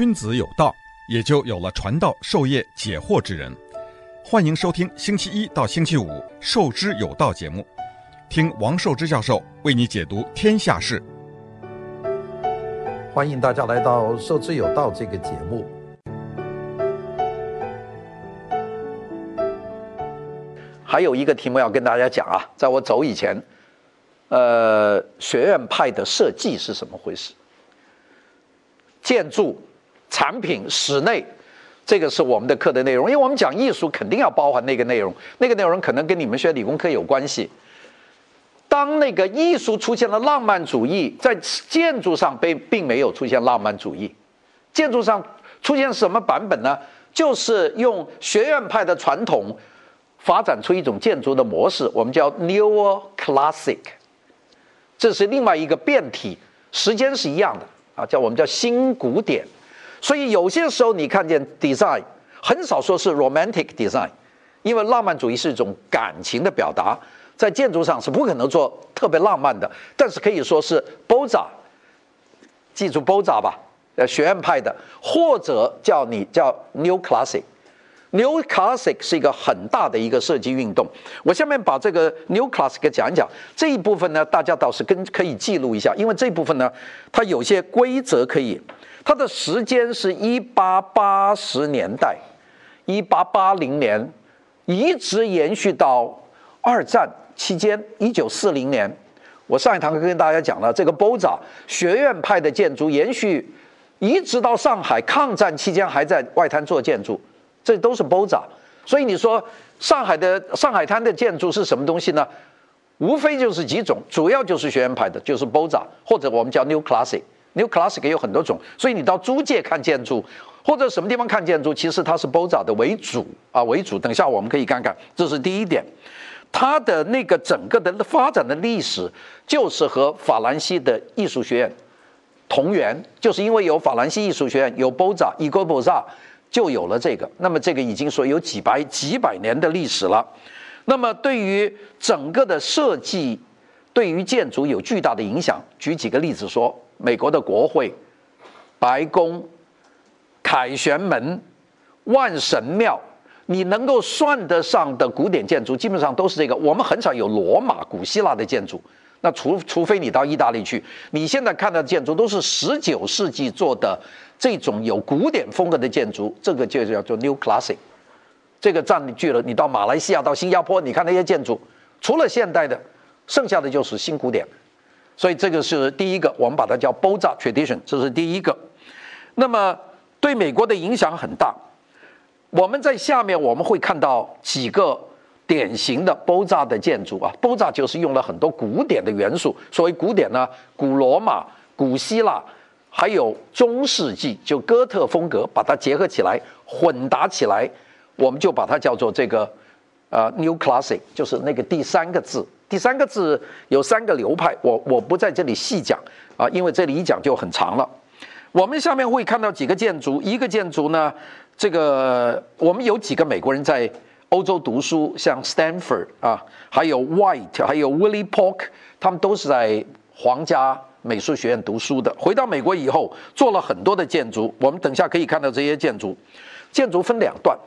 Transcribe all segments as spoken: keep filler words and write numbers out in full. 君子有道，也就有了传道授业解惑之人。欢迎收听星期一到星期五《授之有道》节目，听王寿之教授为你解读天下事。欢迎大家来到《授之有道》这个节目。还有一个题目要跟大家讲啊，在我走以前，呃，学院派的设计是什么回事？建筑、产品、室内，这个是我们的课的内容。因为我们讲艺术，肯定要包含那个内容。那个内容可能跟你们学理工科有关系。当那个艺术出现了浪漫主义，在建筑上并并没有出现浪漫主义。建筑上出现什么版本呢？就是用学院派的传统，发展出一种建筑的模式，我们叫 Neo-Classic。这是另外一个变体，时间是一样的。啊，叫我们叫新古典，所以有些时候你看见 design 很少说是 romantic design， 因为浪漫主义是一种感情的表达，在建筑上是不可能做特别浪漫的，但是可以说是 Beaux-Arts， 记住 Beaux-Arts 吧，呃，学院派的，或者叫你叫 New Classic。New Classic 是一个很大的一个设计运动，我下面把这个 New Classic 讲一讲。这一部分呢，大家倒是跟可以记录一下，因为这一部分呢，它有些规则可以。它的时间是一八八零年代、一八八零年，一直延续到二战期间一九四零年。我上一堂课跟大家讲了，这个 Beaux-Arts 学院派的建筑延续一直到上海抗战期间还在外滩做建筑。这都是 Beaux-Arts， 所以你说上海的上海滩的建筑是什么东西呢？无非就是几种，主要就是学院派的，就是 Beaux-Arts， 或者我们叫 New Classic。New Classic 也有很多种，所以你到租界看建筑，或者什么地方看建筑，其实它是 Beaux-Arts 的为主啊为主。等一下我们可以看看，这是第一点，它的那个整个的发展的历史就是和法兰西的艺术学院同源，就是因为有法兰西艺术学院，有 Beaux-Arts， École des Beaux-Arts。就有了这个，那么这个已经说有几百几百年的历史了。那么对于整个的设计，对于建筑有巨大的影响。举几个例子说，美国的国会、白宫、凯旋门、万神庙，你能够算得上的古典建筑，基本上都是这个。我们很少有罗马、古希腊的建筑，那除除非你到意大利去，你现在看到的建筑都是十九世纪做的。这种有古典风格的建筑，这个就叫做 New Classic， 这个占据了。你到马来西亚、到新加坡，你看那些建筑，除了现代的，剩下的就是新古典。所以这个是第一个，我们把它叫 Beaux-Arts Tradition， 这是第一个。那么对美国的影响很大。我们在下面我们会看到几个典型的 Beaux-Arts 的建筑啊 ，Beaux-Arts 就是用了很多古典的元素。所谓古典呢，古罗马、古希腊。还有中世纪，就哥特风格，把它结合起来、混搭起来，我们就把它叫做这个呃 New Classic， 就是那个第三个字。第三个字有三个流派，我我不在这里细讲啊，因为这里一讲就很长了。我们下面会看到几个建筑，一个建筑呢，这个我们有几个美国人在欧洲读书，像 Stanford 啊，还有 White， 还有 Willie Polk， 他们都是在皇家美术学院读书的，回到美国以后做了很多的建筑。我们等一下可以看到这些建筑。建筑分两段，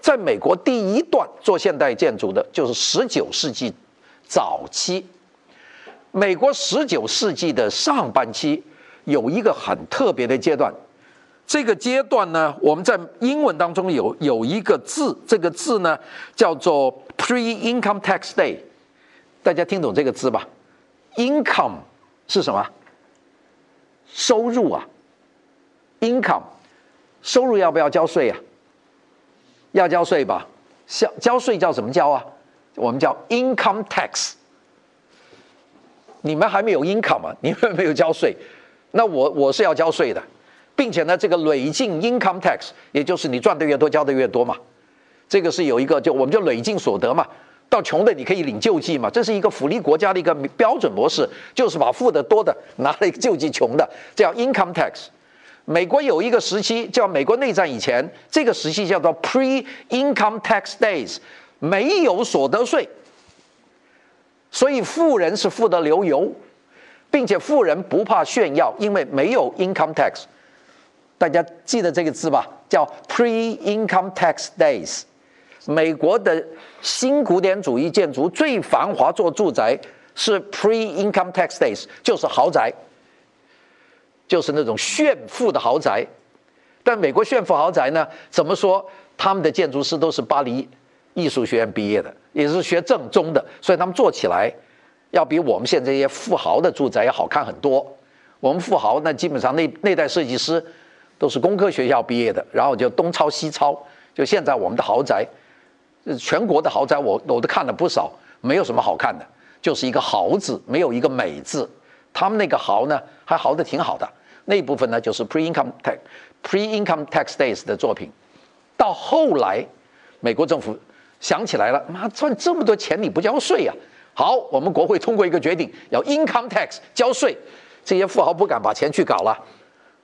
在美国第一段做现代建筑的就是十九世纪早期。美国十九世纪的上半期有一个很特别的阶段，这个阶段呢，我们在英文当中有有一个字，这个字呢叫做 Pre-Income Tax Day， 大家听懂这个字吧 ？Income 是什么？收入啊 ，income， 收入要不要交税啊？要交税吧。交交税叫什么交啊？我们叫 income tax。你们还没有 income 啊？你们没有交税，那我我是要交税的，并且呢，这个累进 income tax， 也就是你赚的越多，交的越多嘛。这个是有一个，就我们就累进所得嘛。到穷的你可以领救济嘛，这是一个福利国家的一个标准模式，就是把富的多的拿来救济穷的，叫 income tax。 美国有一个时期叫美国内战以前，这个时期叫做 pre-income tax days， 没有所得税，所以富人是富得流油，并且富人不怕炫耀，因为没有 income tax，大家记得这个字吧，叫 Pre-Income Tax Days。美国的新古典主义建筑最繁华做住宅是 Pre-Income Tax Days， 就是豪宅，就是那种炫富的豪宅。但美国炫富豪宅呢，怎么说？他们的建筑师都是巴黎艺术学院毕业的，也是学正宗的，所以他们做起来要比我们现在这些富豪的住宅要好看很多。我们富豪呢，基本上那那代设计师都是工科学校毕业的，然后就东抄西抄。就现在我们的豪宅，全国的豪宅我我都看了不少，没有什么好看的，就是一个豪字，没有一个美字。他们那个豪呢，还豪的挺好的。那一部分呢，就是 pre-income tax pre-income tax days 的作品。到后来，美国政府想起来了，妈赚这么多钱你不交税呀、啊？好，我们国会通过一个决定，要 income tax 交税。这些富豪不敢把钱去搞了。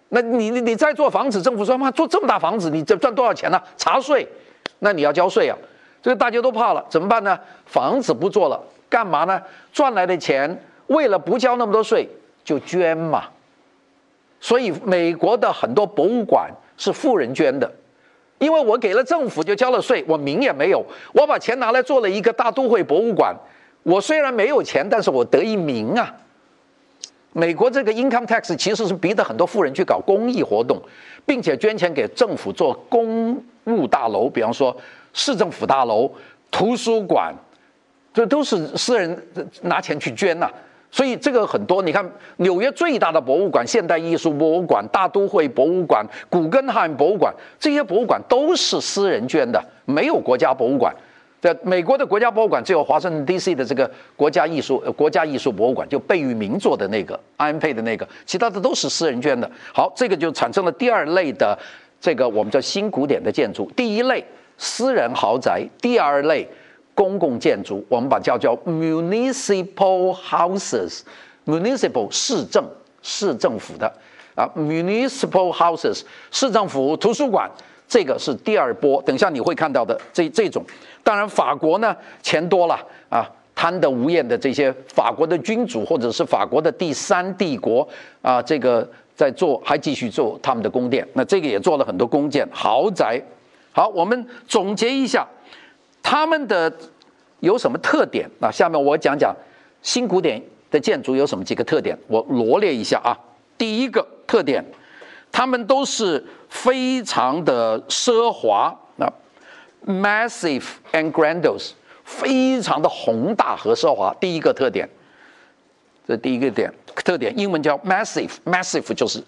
那你你再做房子，政府说妈做这么大房子，你这赚多少钱呢、啊？查税，那你要交税啊。所以大家都怕了，怎么办呢？房子不做了，干嘛呢？赚来的钱为了不交那么多税，就捐嘛。所以美国的很多博物馆是富人捐的，因为我给了政府就交了税，我名也没有，我把钱拿来做了一个大都会博物馆。我虽然没有钱，但是我得一名啊。美国这个 income tax 其实是逼得很多富人去搞公益活动，并且捐钱给政府做公务大楼，比方说市政府大楼、图书馆，这都是私人拿钱去捐呐、啊。所以这个很多，你看纽约最大的博物馆——现代艺术博物馆、大都会博物馆、古根汉博物馆，这些博物馆都是私人捐的，没有国家博物馆。在美国的国家博物馆只有华盛顿 D C 的这个国家艺术国家艺术博物馆，就贝聿铭做的那个、安倍的那个，其他的都是私人捐的。好，这个就产生了第二类的这个我们叫新古典的建筑。第一类私人豪宅，第二类公共建筑，我们把叫叫 municipal houses， municipal 市政市政府的啊 municipal houses 市政府图书馆，这个是第二波。等一下你会看到的这这种，当然法国呢钱多了啊，贪得无厌的这些法国的君主或者是法国的第三帝国啊，这个在做还继续做他们的宫殿，那这个也做了很多宫殿豪宅。好，我们总结一下。他们的有什么特点啊？下面我讲讲新古典的建筑有什么几个特点，我罗列一下啊。第一个特点，他们都是非常的奢华啊 ，massive and grandiose， 非常的宏大和奢华。第一个特点，这第一个点特点，英文叫 massive，massive 就是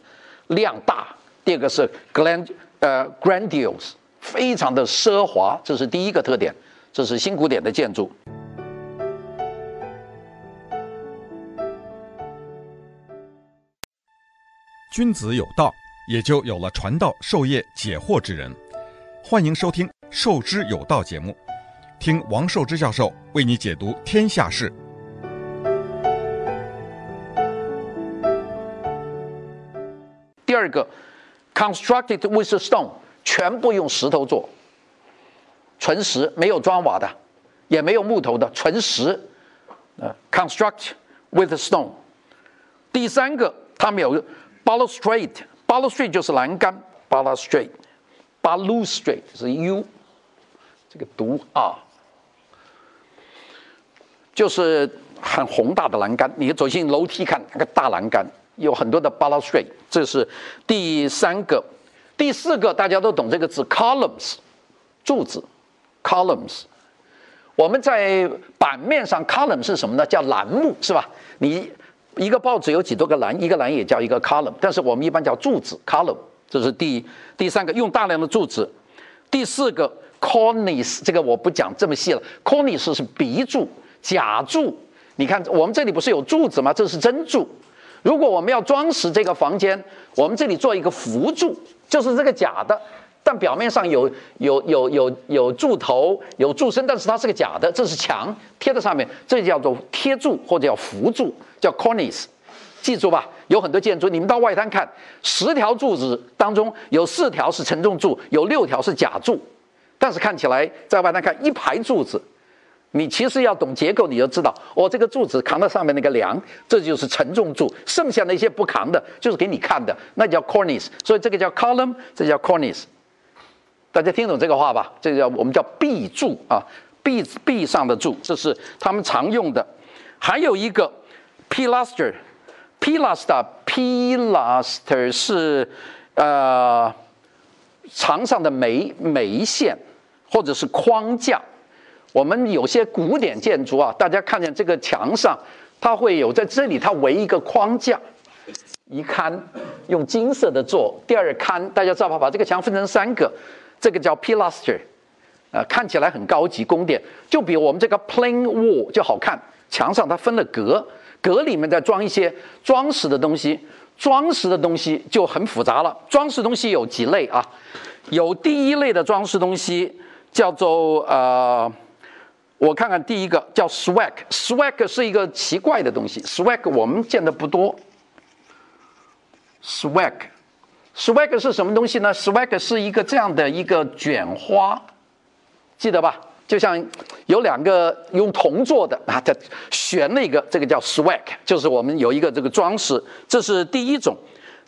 量大。第二个是 grand 呃 grandiose， 非常的奢华，这是第一个特点。这是新古典的建筑。君子有道，也就有了传道授业解惑之人。欢迎收听《授之有道》节目，听王寿之教授为你解读天下事。第二个 ，constructed with stone， 全部用石头做。纯石，没有砖瓦的，也没有木头的，纯石。呃 ，construct with stone。第三个，他们有 balustrade，balustrade balustrade 就是栏杆 ，balustrade，balustrade balustrade 是 u， 这个读啊，就是很宏大的栏杆。你走进楼梯看那个大栏杆，有很多的 balustrade， 这是第三个。第四个大家都懂这个字 ，columns， 柱子。columns， 我们在版面上 column 是什么呢？叫栏目，是吧？你一个报纸有几多个栏，一个栏也叫一个 column， 但是我们一般叫柱子 column。这是第第三个，用大量的柱子。第四个 cornice， 这个我不讲这么细了。cornice 是鼻柱、假柱。你看我们这里不是有柱子吗？这是真柱。如果我们要装饰这个房间，我们这里做一个浮柱，就是这个假的。但表面上有有有有有柱头、有柱身，但是它是个假的，这是墙贴在上面，这叫做贴柱或者叫浮柱，叫 cornice。记住吧，有很多建筑，你们到外滩看，十条柱子当中有四条是承重柱，有六条是假柱，但是看起来在外滩看一排柱子，你其实要懂结构，你就知道，我、哦、这个柱子扛到上面那个梁，这就是承重柱。剩下那些不扛的，就是给你看的，那叫 cornice。所以这个叫 column， 这叫 cornice。大家听懂这个话吧？这个叫我们叫壁柱啊，壁壁上的柱，这是他们常用的。还有一个 pilaster，pilaster，pilaster 是呃墙上的眉眉线或者是框架。 我们有些古典建筑啊，大家看见这个墙上，它会有在这里，它围一个框架，一龛用金色的做，第二龛大家知道吧？把这个墙分成三个，这个叫 pilaster， 啊、呃，看起来很高级宫殿，就比我们这个 plain wall 就好看。墙上它分了格，格里面再装一些装饰的东西，装饰的东西就很复杂了。装饰东西有几类啊？有第一类的装饰东西叫做呃。 我看看第一个叫 swag，swag 是一个奇怪的东西 ，swag 我们见的不多。swag，swag 是什么东西呢 ？swag 是一个这样的一个卷花，记得吧？就像有两个用铜做的啊，它悬了一个，这个叫 swag， 就是我们有一个这个装饰，这是第一种。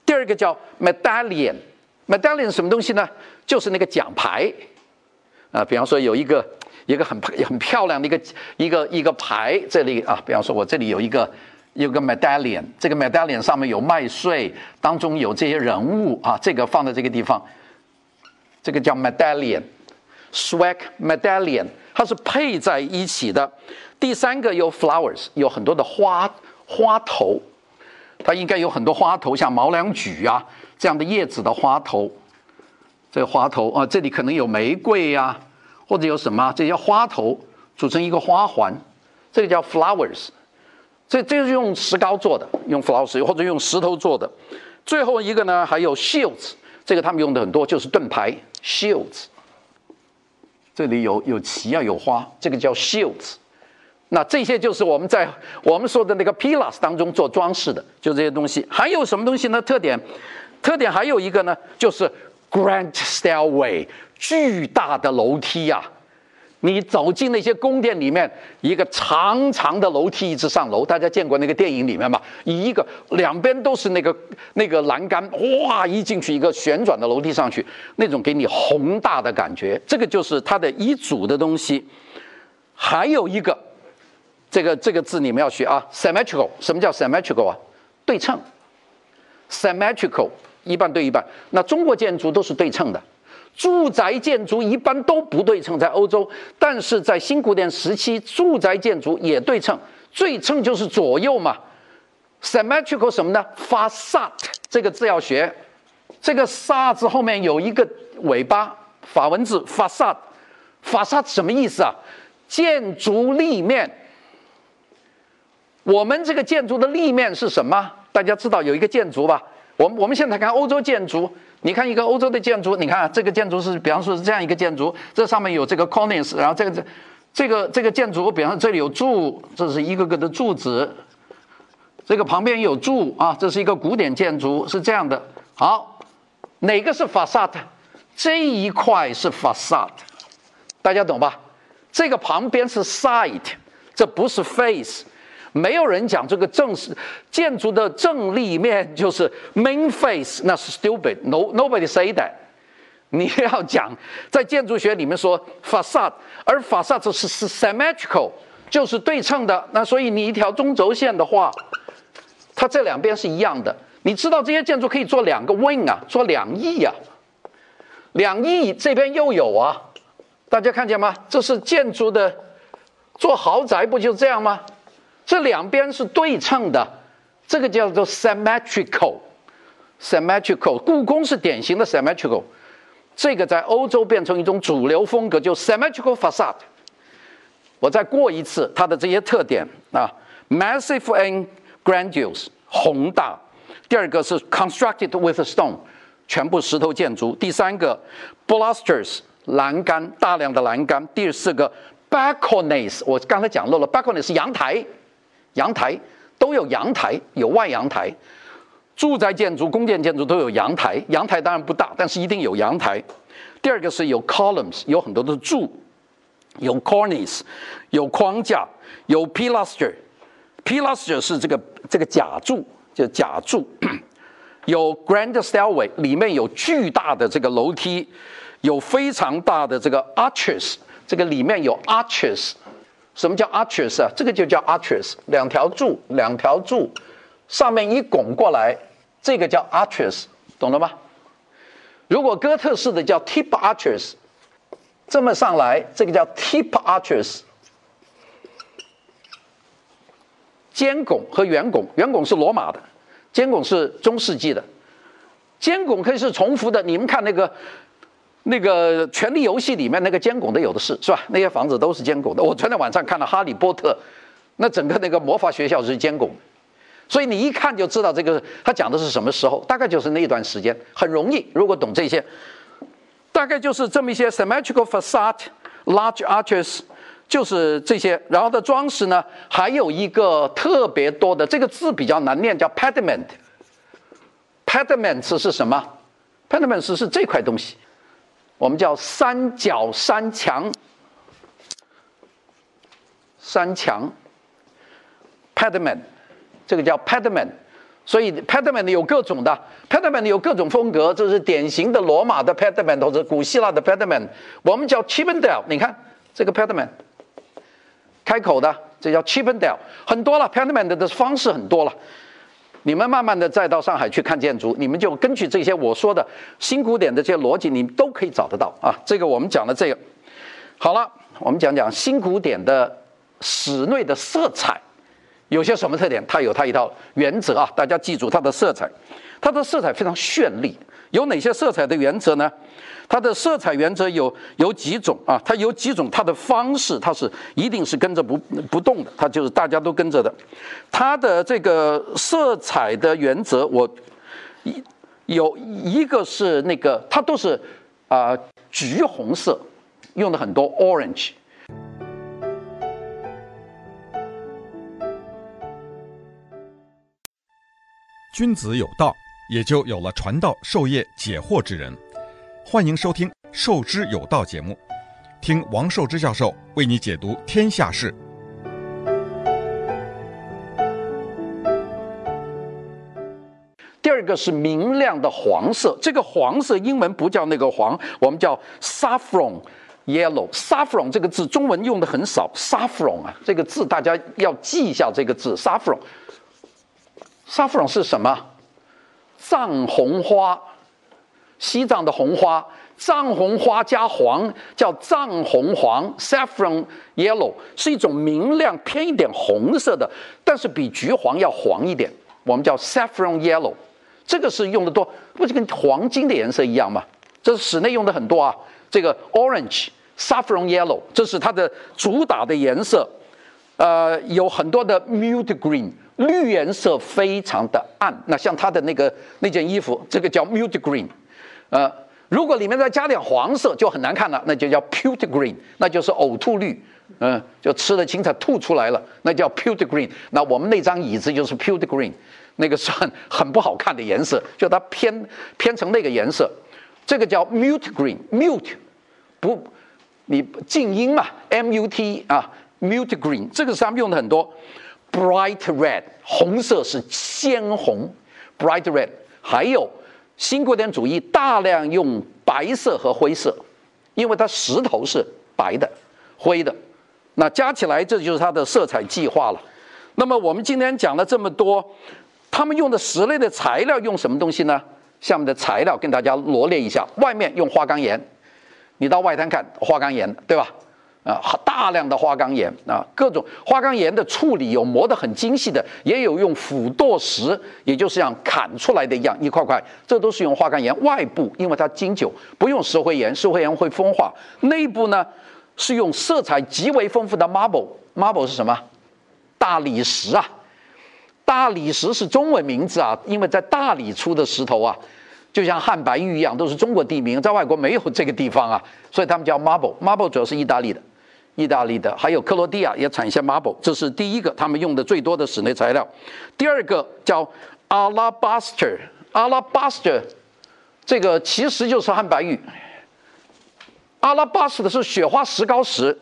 第二个叫 medallion，medallion 是什么东西呢？就是那个奖牌啊，比方说有一个。 一个很很漂亮的一个一个一个牌，这里啊，比方说我这里有一个有个 medallion， 这个 medallion 上面有麦穗，当中有这些人物啊，这个放在这个地方，这个叫 medallion，swag medallion， 它是配在一起的。第三个有 flowers， 有很多的花花头，它应该有很多花头，像毛梁榉啊这样的叶子的花头，这个花头啊，这里可能有玫瑰呀、啊。 或者有什么？这叫花头组成一个花环，这个叫 flowers， 这这是用石膏做的，用 flowers 或者用石头做的。最后一个呢，还有 shields， 这个他们用的很多，就是盾牌 shields。这里有有旗啊，有花，这个叫 shields。那这些就是我们在我们说的那个 pillars 当中做装饰的，就这些东西。还有什么东西呢？特点，特点还有一个呢，就是 grand stairway。 巨大的楼梯呀、啊，你走进那些宫殿里面，一个长长的楼梯一直上楼，大家见过那个电影里面吧？一个两边都是那个那个栏杆，哇，一进去一个旋转的楼梯上去，那种给你宏大的感觉，这个就是它的一组的东西。还有一个，这个这个字你们要学啊 ，symmetrical。什么叫 symmetrical 啊？对称 ，symmetrical 一半对一半。那中国建筑都是对称的。 住宅建筑一般都不对称，在欧洲，但是在新古典时期，住宅建筑也对称。对称就是左右嘛。symmetrical 什么呢 ？facade 这个字要学，这个 sa 字后面有一个尾巴，法文字 facade。facade 什么意思啊？建筑立面。我们这个建筑的立面是什么？大家知道有一个建筑吧？我们我们现在看欧洲建筑。 你看一个欧洲的建筑，你看、啊、这个建筑是，比方说是这样一个建筑，这上面有这个 cornice， 然后这个这这个这个建筑，比方说这里有柱，这是一个个的柱子，这个旁边有柱啊，这是一个古典建筑，是这样的。好，哪个是 facade？ 这一块是 facade， 大家懂吧？这个旁边是 side， 这不是 face。 没有人讲这个正是建筑的正立面就是 main face， 那是 stupid。No nobody say that。你要讲在建筑学里面说 facade， 而 facade 是是 symmetrical， 就是对称的。那所以你一条中轴线的话，它这两边是一样的。你知道这些建筑可以做两个 wing 啊，做两翼啊，两翼这边又有啊，大家看见吗？这是建筑的，做豪宅不就这样吗？ 这两边是对称的，这个叫做 symmetrical。symmetrical， 故宫是典型的 symmetrical， 这个在欧洲变成一种主流风格，就 symmetrical facade。我再过一次它的这些特点啊 ，massive and grandiose， 宏大。第二个是 constructed with stone， 全部石头建筑。第三个 balusters， 栏杆，大量的栏杆。第四个 balconies， 我刚才讲漏了 ，balconies 是阳台。 阳台都有阳台，有外阳台，住宅建筑、宫殿建筑都有阳台。阳台当然不大，但是一定有阳台。第二个是有 columns， 有很多的柱。有 cornice， 有框架，有 pilaster， pilaster 是这个这个假柱，就假柱，有 grand stairway， 里面有巨大的这个楼梯，有非常大的这个 arches， 这个里面有 arches， 什么叫 arches 啊？这个就叫 arches， 两条柱，两条柱，上面一拱过来，这个叫 arches， 懂了吗？如果哥特式的叫 tip arches。 这么上来，这个叫 tip arches， 尖拱和圆拱，圆拱是罗马的，尖拱是中世纪的。尖拱可以是重复的，你们看那个那个《权力游戏》里面那个尖拱的有的是，是吧？那些房子都是尖拱的。我昨天晚上看了《哈利波特》，那整个那个魔法学校是尖拱的，所以你一看就知道这个他讲的是什么时候，大概就是那一段时间，很容易。如果懂这些。 大概就是这么一些 symmetrical facade, large arches， 就是这些。然后的装饰呢，还有一个特别多的，这个字比较难念，叫 pediment。pediment 是什么 ？pediment 是这块东西，我们叫三角山墙。山墙 ，pediment， 这个叫 pediment。 所以 pediment 有各种的 ，pediment 有各种风格，这是典型的罗马的 pediment 或者古希腊的 pediment。我们叫 Chippendale， 你看这个 pediment， 开口的，这叫 Chippendale， 很多了 ，pediment 的方式很多了。你们慢慢的再到上海去看建筑，你们就根据这些我说的新古典的这些逻辑，你们都可以找得到啊。这个我们讲了这个，好了，我们讲讲新古典的室内的色彩。 有些什么特点？它有它一套原则啊，大家记住它的色彩，它的色彩非常绚丽。有哪些色彩的原则呢？它的色彩原则有有几种啊？它有几种，它的方式它是一定是跟着不不动的，它就是大家都跟着的。它的这个色彩的原则，我一有一个是那个，它都是啊、呃、橘红色，用的很多 orange。 君子有道，也就有了传道授业解惑之人。欢迎收听《授之有道》节目，听王寿之教授为你解读天下事。第二个是明亮的黄色，这个黄色英文不叫那个黄，我们叫 saffron yellow。saffron 这个字中文用的很少 ，saffron 啊，这个字大家要记一下这个字 saffron。 saffron 是什么？藏红花，西藏的红花，藏红花加黄叫藏红黄 （saffron yellow）， 是一种明亮偏一点红色的，但是比橘黄要黄一点，我们叫 saffron yellow。这个是用的多，不是跟黄金的颜色一样吗？这是室内用的很多啊。这个 orange、saffron yellow， 这是它的主打的颜色。呃，有很多的 mute green。 绿颜色非常的暗，那像他的那个那件衣服，这个叫 mute green， 呃，如果里面再加点黄色就很难看了，那就叫 pute green， 那就是呕吐绿，嗯、呃，就吃了青菜吐出来了，那叫 pute green。那我们那张椅子就是 pute green， 那个是很很不好看的颜色，就它偏偏成那个颜色，这个叫 mute green，mute 不，你静音嘛 ，mute 啊 ，mute green， 这个是他们用的很多。 Bright red， 红色是鲜红 ，bright red。还有新古典主义大量用白色和灰色，因为它石头是白的、灰的，那加起来这就是它的色彩计划了。那么我们今天讲了这么多，他们用的室内的材料用什么东西呢？下面的材料跟大家罗列一下：外面用花岗岩，你到外滩看花岗岩，对吧？ 啊，大量的花岗岩啊，各种花岗岩的处理有磨得很精细的，也有用斧剁石，也就是像砍出来的一样一块块，这都是用花岗岩。外部因为它经久，不用石灰岩，石灰岩会风化。内部呢是用色彩极为丰富的 marble，marble 是什么？大理石啊，大理石是中文名字啊，因为在大理出的石头啊，就像汉白玉一样，都是中国地名，在外国没有这个地方啊，所以他们叫 marble。marble 主要是意大利的。 意大利的，还有克罗地亚也产一些 marble， 这是第一个他们用的最多的室内材料。第二个叫 alabaster，alabaster， 这个其实就是汉白玉。alabaster 是雪花石膏石，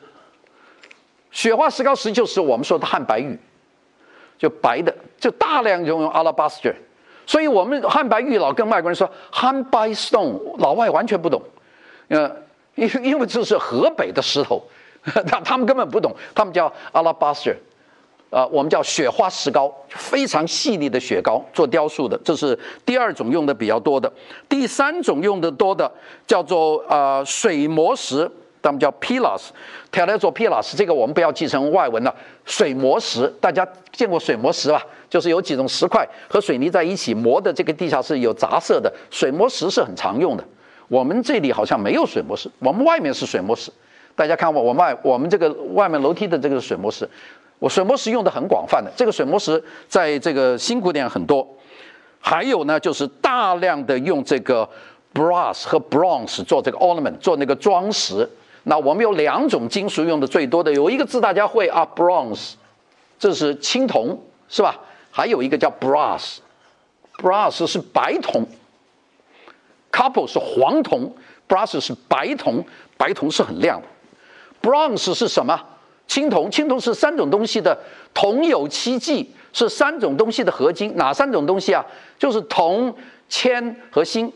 雪花石膏石就是我们说的汉白玉，就白的，就大量用用 alabaster。所以我们汉白玉老跟外国人说 汉白 stone， 老外完全不懂，呃，因因为这是河北的石头，他他们根本不懂，他们叫 alabaster。 呃，我们叫雪花石膏，非常细腻的雪糕做雕塑的，这是第二种用的比较多的。第三种用的多的叫做呃水磨石，他们叫 pillars，terrazzo pillars， 这个我们不要记成外文了。水磨石，大家见过水磨石吧？就是有几种石块和水泥在一起磨的，这个地下是有杂色的。水磨石是很常用的，我们这里好像没有水磨石，我们外面是水磨石。大家看我我外我们这个外面楼梯的这个是水磨石。 我水磨石用的很广泛的，这个水磨石在这个新古典很多，还有呢就是大量的用这个 brass 和 bronze 做这个 ornament 做那个装饰。那我们有两种金属用的最多的，有一个字大家会啊 bronze， 这是青铜是吧？还有一个叫 brass，brass 是白铜 ，copper 是黄铜 ，brass 是白铜，白铜是很亮的 ，bronze 是什么？ 青铜，青铜是三种东西的铜有七迹，是三种东西的合金。哪三种东西啊？就是铜、铅和锌。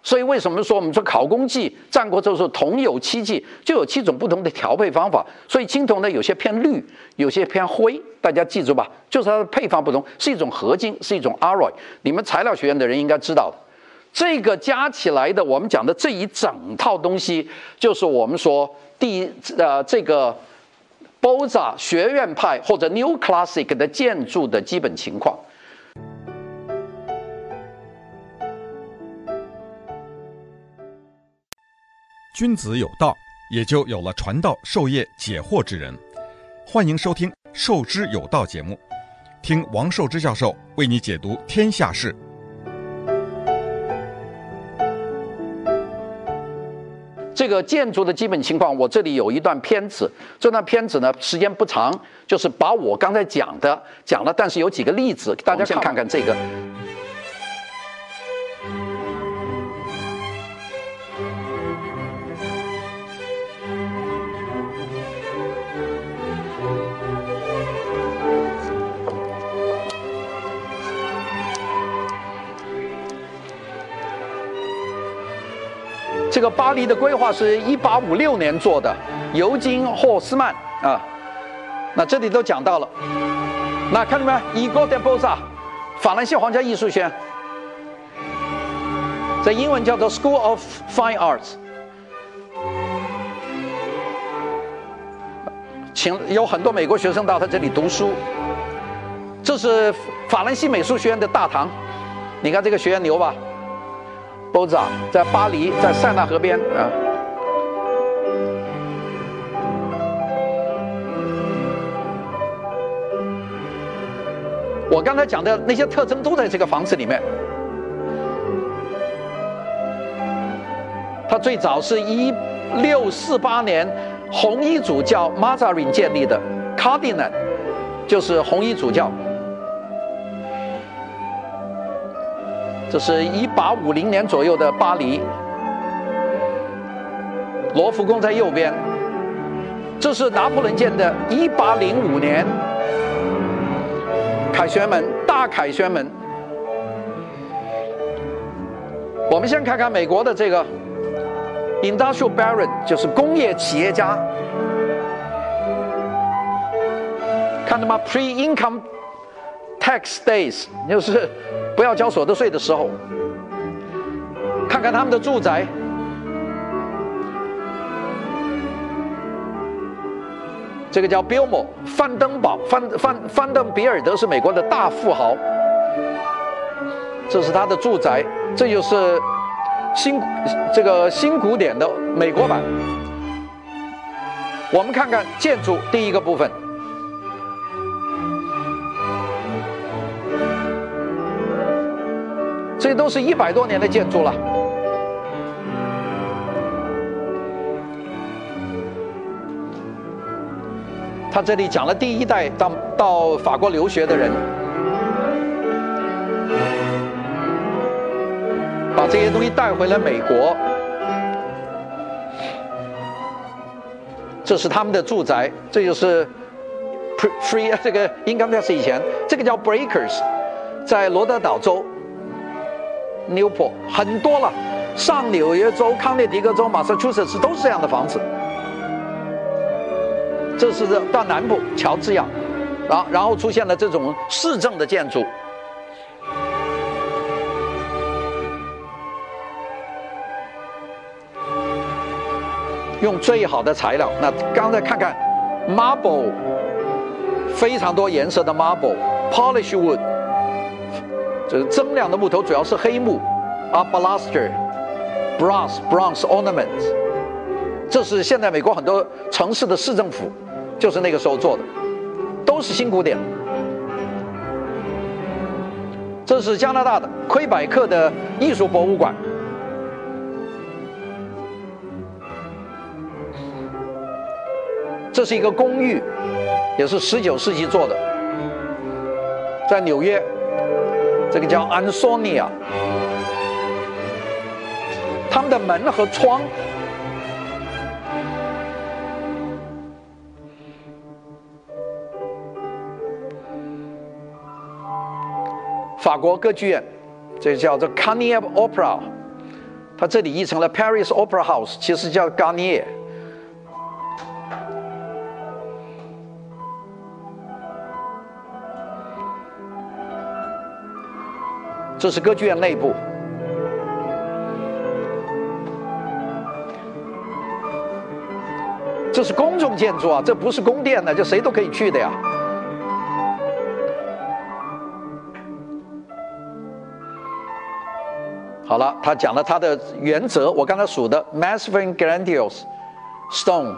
所以为什么说我们说考工记，战国时候铜有七迹，就有七种不同的调配方法。所以青铜呢，有些偏绿，有些偏灰，大家记住吧。就是它的配方不同，是一种合金，是一种 alloy。你们材料学院的人应该知道的。这个加起来的，我们讲的这一整套东西，就是我们说第一呃这个。 Beaux-Arts 学院派或者 New Classic 的建筑的基本情况。君子有道，也就有了传道授业解惑之人。欢迎收听《授之有道》节目，听王寿之教授为你解读天下事。这个建筑的基本情况，我这里有一段片子。这段片子呢，时间不长，就是把我刚才讲的讲了，但是有几个例子，大家先看看这个。这个巴黎的规划是一八五六年做的，尤金·霍斯曼啊。那这里都讲到了。那看到没有 ？École des Beaux-Arts， 法兰西皇家艺术学院，在英文叫做 School of Fine Arts。请有很多美国学生到他这里读书。这是法兰西美术学院的大堂，你看这个学院牛吧？ Beaux-Arts 在巴黎，在塞纳河边啊。我刚才讲的那些特征都在这个房子里面。它最早是一六四八年红衣主教 Mazarin 建立的 ，Cardinal 就是红衣主教。 这是一八五零年左右的巴黎，罗浮宫在右边。这是拿破仑建的，一八零五年，凯旋门，大凯旋门。我们先看看美国的这个 industrial baron， 就是工业企业家。看到吗 ？Pre-income tax days， 就是。 不要交所得税的时候，看看他们的住宅。这个叫 Bilmo 范登堡，范范范登比尔德是美国的大富豪。这是他的住宅，这就是新这个新古典的美国版。我们看看建筑第一个部分。 这都是一百多年的建筑了。他这里讲了第一代到到法国留学的人，把这些东西带回了美国。这是他们的住宅，这就是 free 这个 income tax 以前，这个叫 breakers， 在罗德岛州 Newport 很多了，上纽约州、康涅狄格州、马萨诸塞州都是这样的房子。这是到南部乔治亚，然后然后出现了这种市政的建筑。 用最好的材料。那刚才看看 ，marble， 非常多颜色的 marble，polished wood， 就是增亮的木头，主要是黑木 ，a baluster，brass bronze ornaments。这是现在美国很多城市的市政府，就是那个时候做的，都是新古典。这是加拿大的魁北克的艺术博物馆。 这是一个公寓，也是十九世纪做的，在纽约，这个叫安索尼亚。他们的门和窗，法国歌剧院，这叫做 Garnier Opera， 它这里译成了 Paris Opera House， 其实叫 Garnier。 这是歌剧院内部，这是公众建筑啊，这不是宫殿的，这谁都可以去的呀。好了，他讲了他的原则，我刚才数的 ：massive and grandiose stone,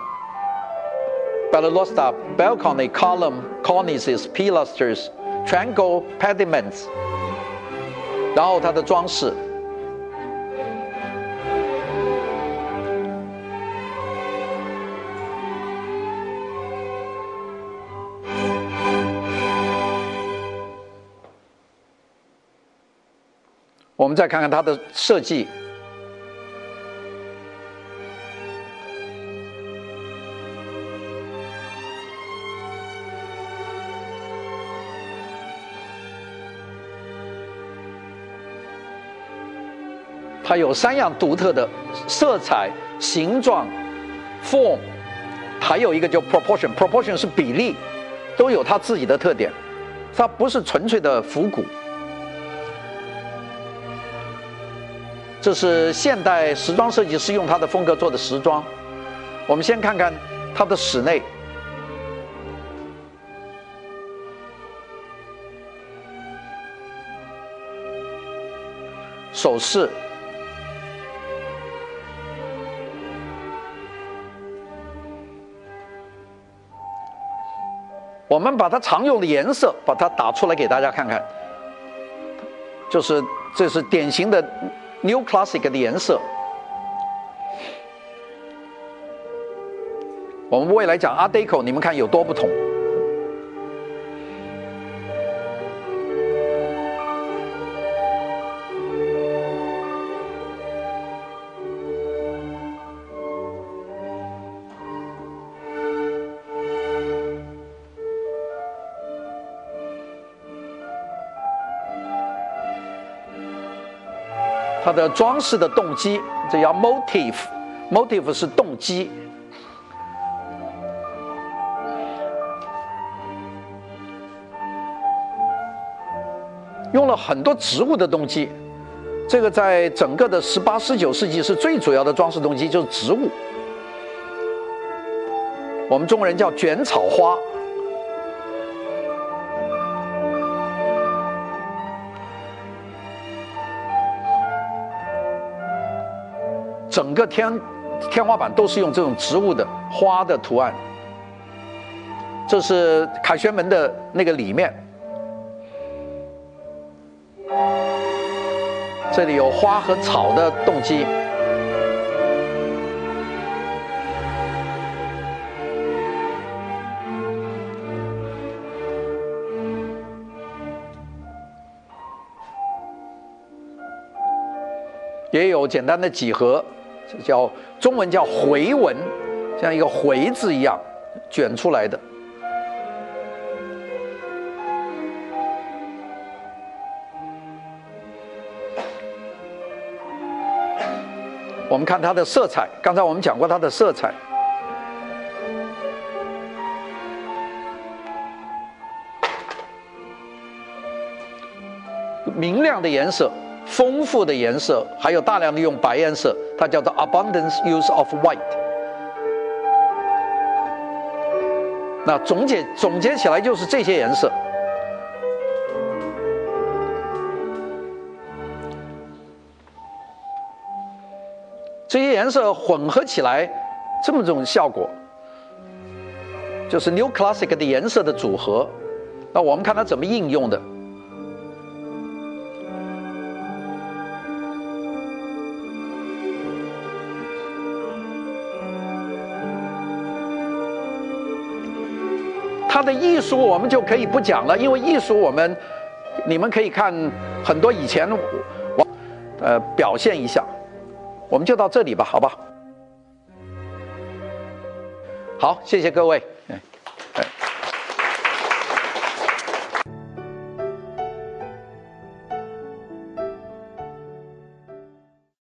balustrade, balcony, column, cornices, pilasters, triangle pediments. 然后它的装饰，我们再看看它的设计。它有三样独特的色彩、形状 （form）， 还有一个叫 proportion。proportion 是比例，都有它自己的特点。它不是纯粹的复古。这是现代时装设计师用他的风格做的时装。我们先看看它的室内。 首饰，我们把它常用的颜色把它打出来给大家看看，就是这是典型的 New Classic 的颜色。我们未来讲 Art Deco， 你们看有多不同。 它的装饰的动机，这叫 motif，motif 是动机。用了很多植物的动机，这个在整个的十八、十九世纪是最主要的装饰动机，就是植物。我们中国人叫卷草花。 整个天天花板都是用这种植物的花的图案。这是凯旋门的那个里面，这里有花和草的动机。也有简单的几何。 叫中文叫回纹，像一个回字一样卷出来的。我们看它的色彩，刚才我们讲过它的色彩。 明亮的颜色，丰富的颜色，还有大量的用白颜色，它叫做 abundance use of white。那总结总结起来就是这些颜色。这些颜色混合起来，这么种效果，就是 new classic 的颜色的组合。那我们看它怎么应用的。 它的艺术我们就可以不讲了，因为艺术我们，你们可以看很多以前我，呃，表现一下，我们就到这里吧，好吧？好，谢谢各位。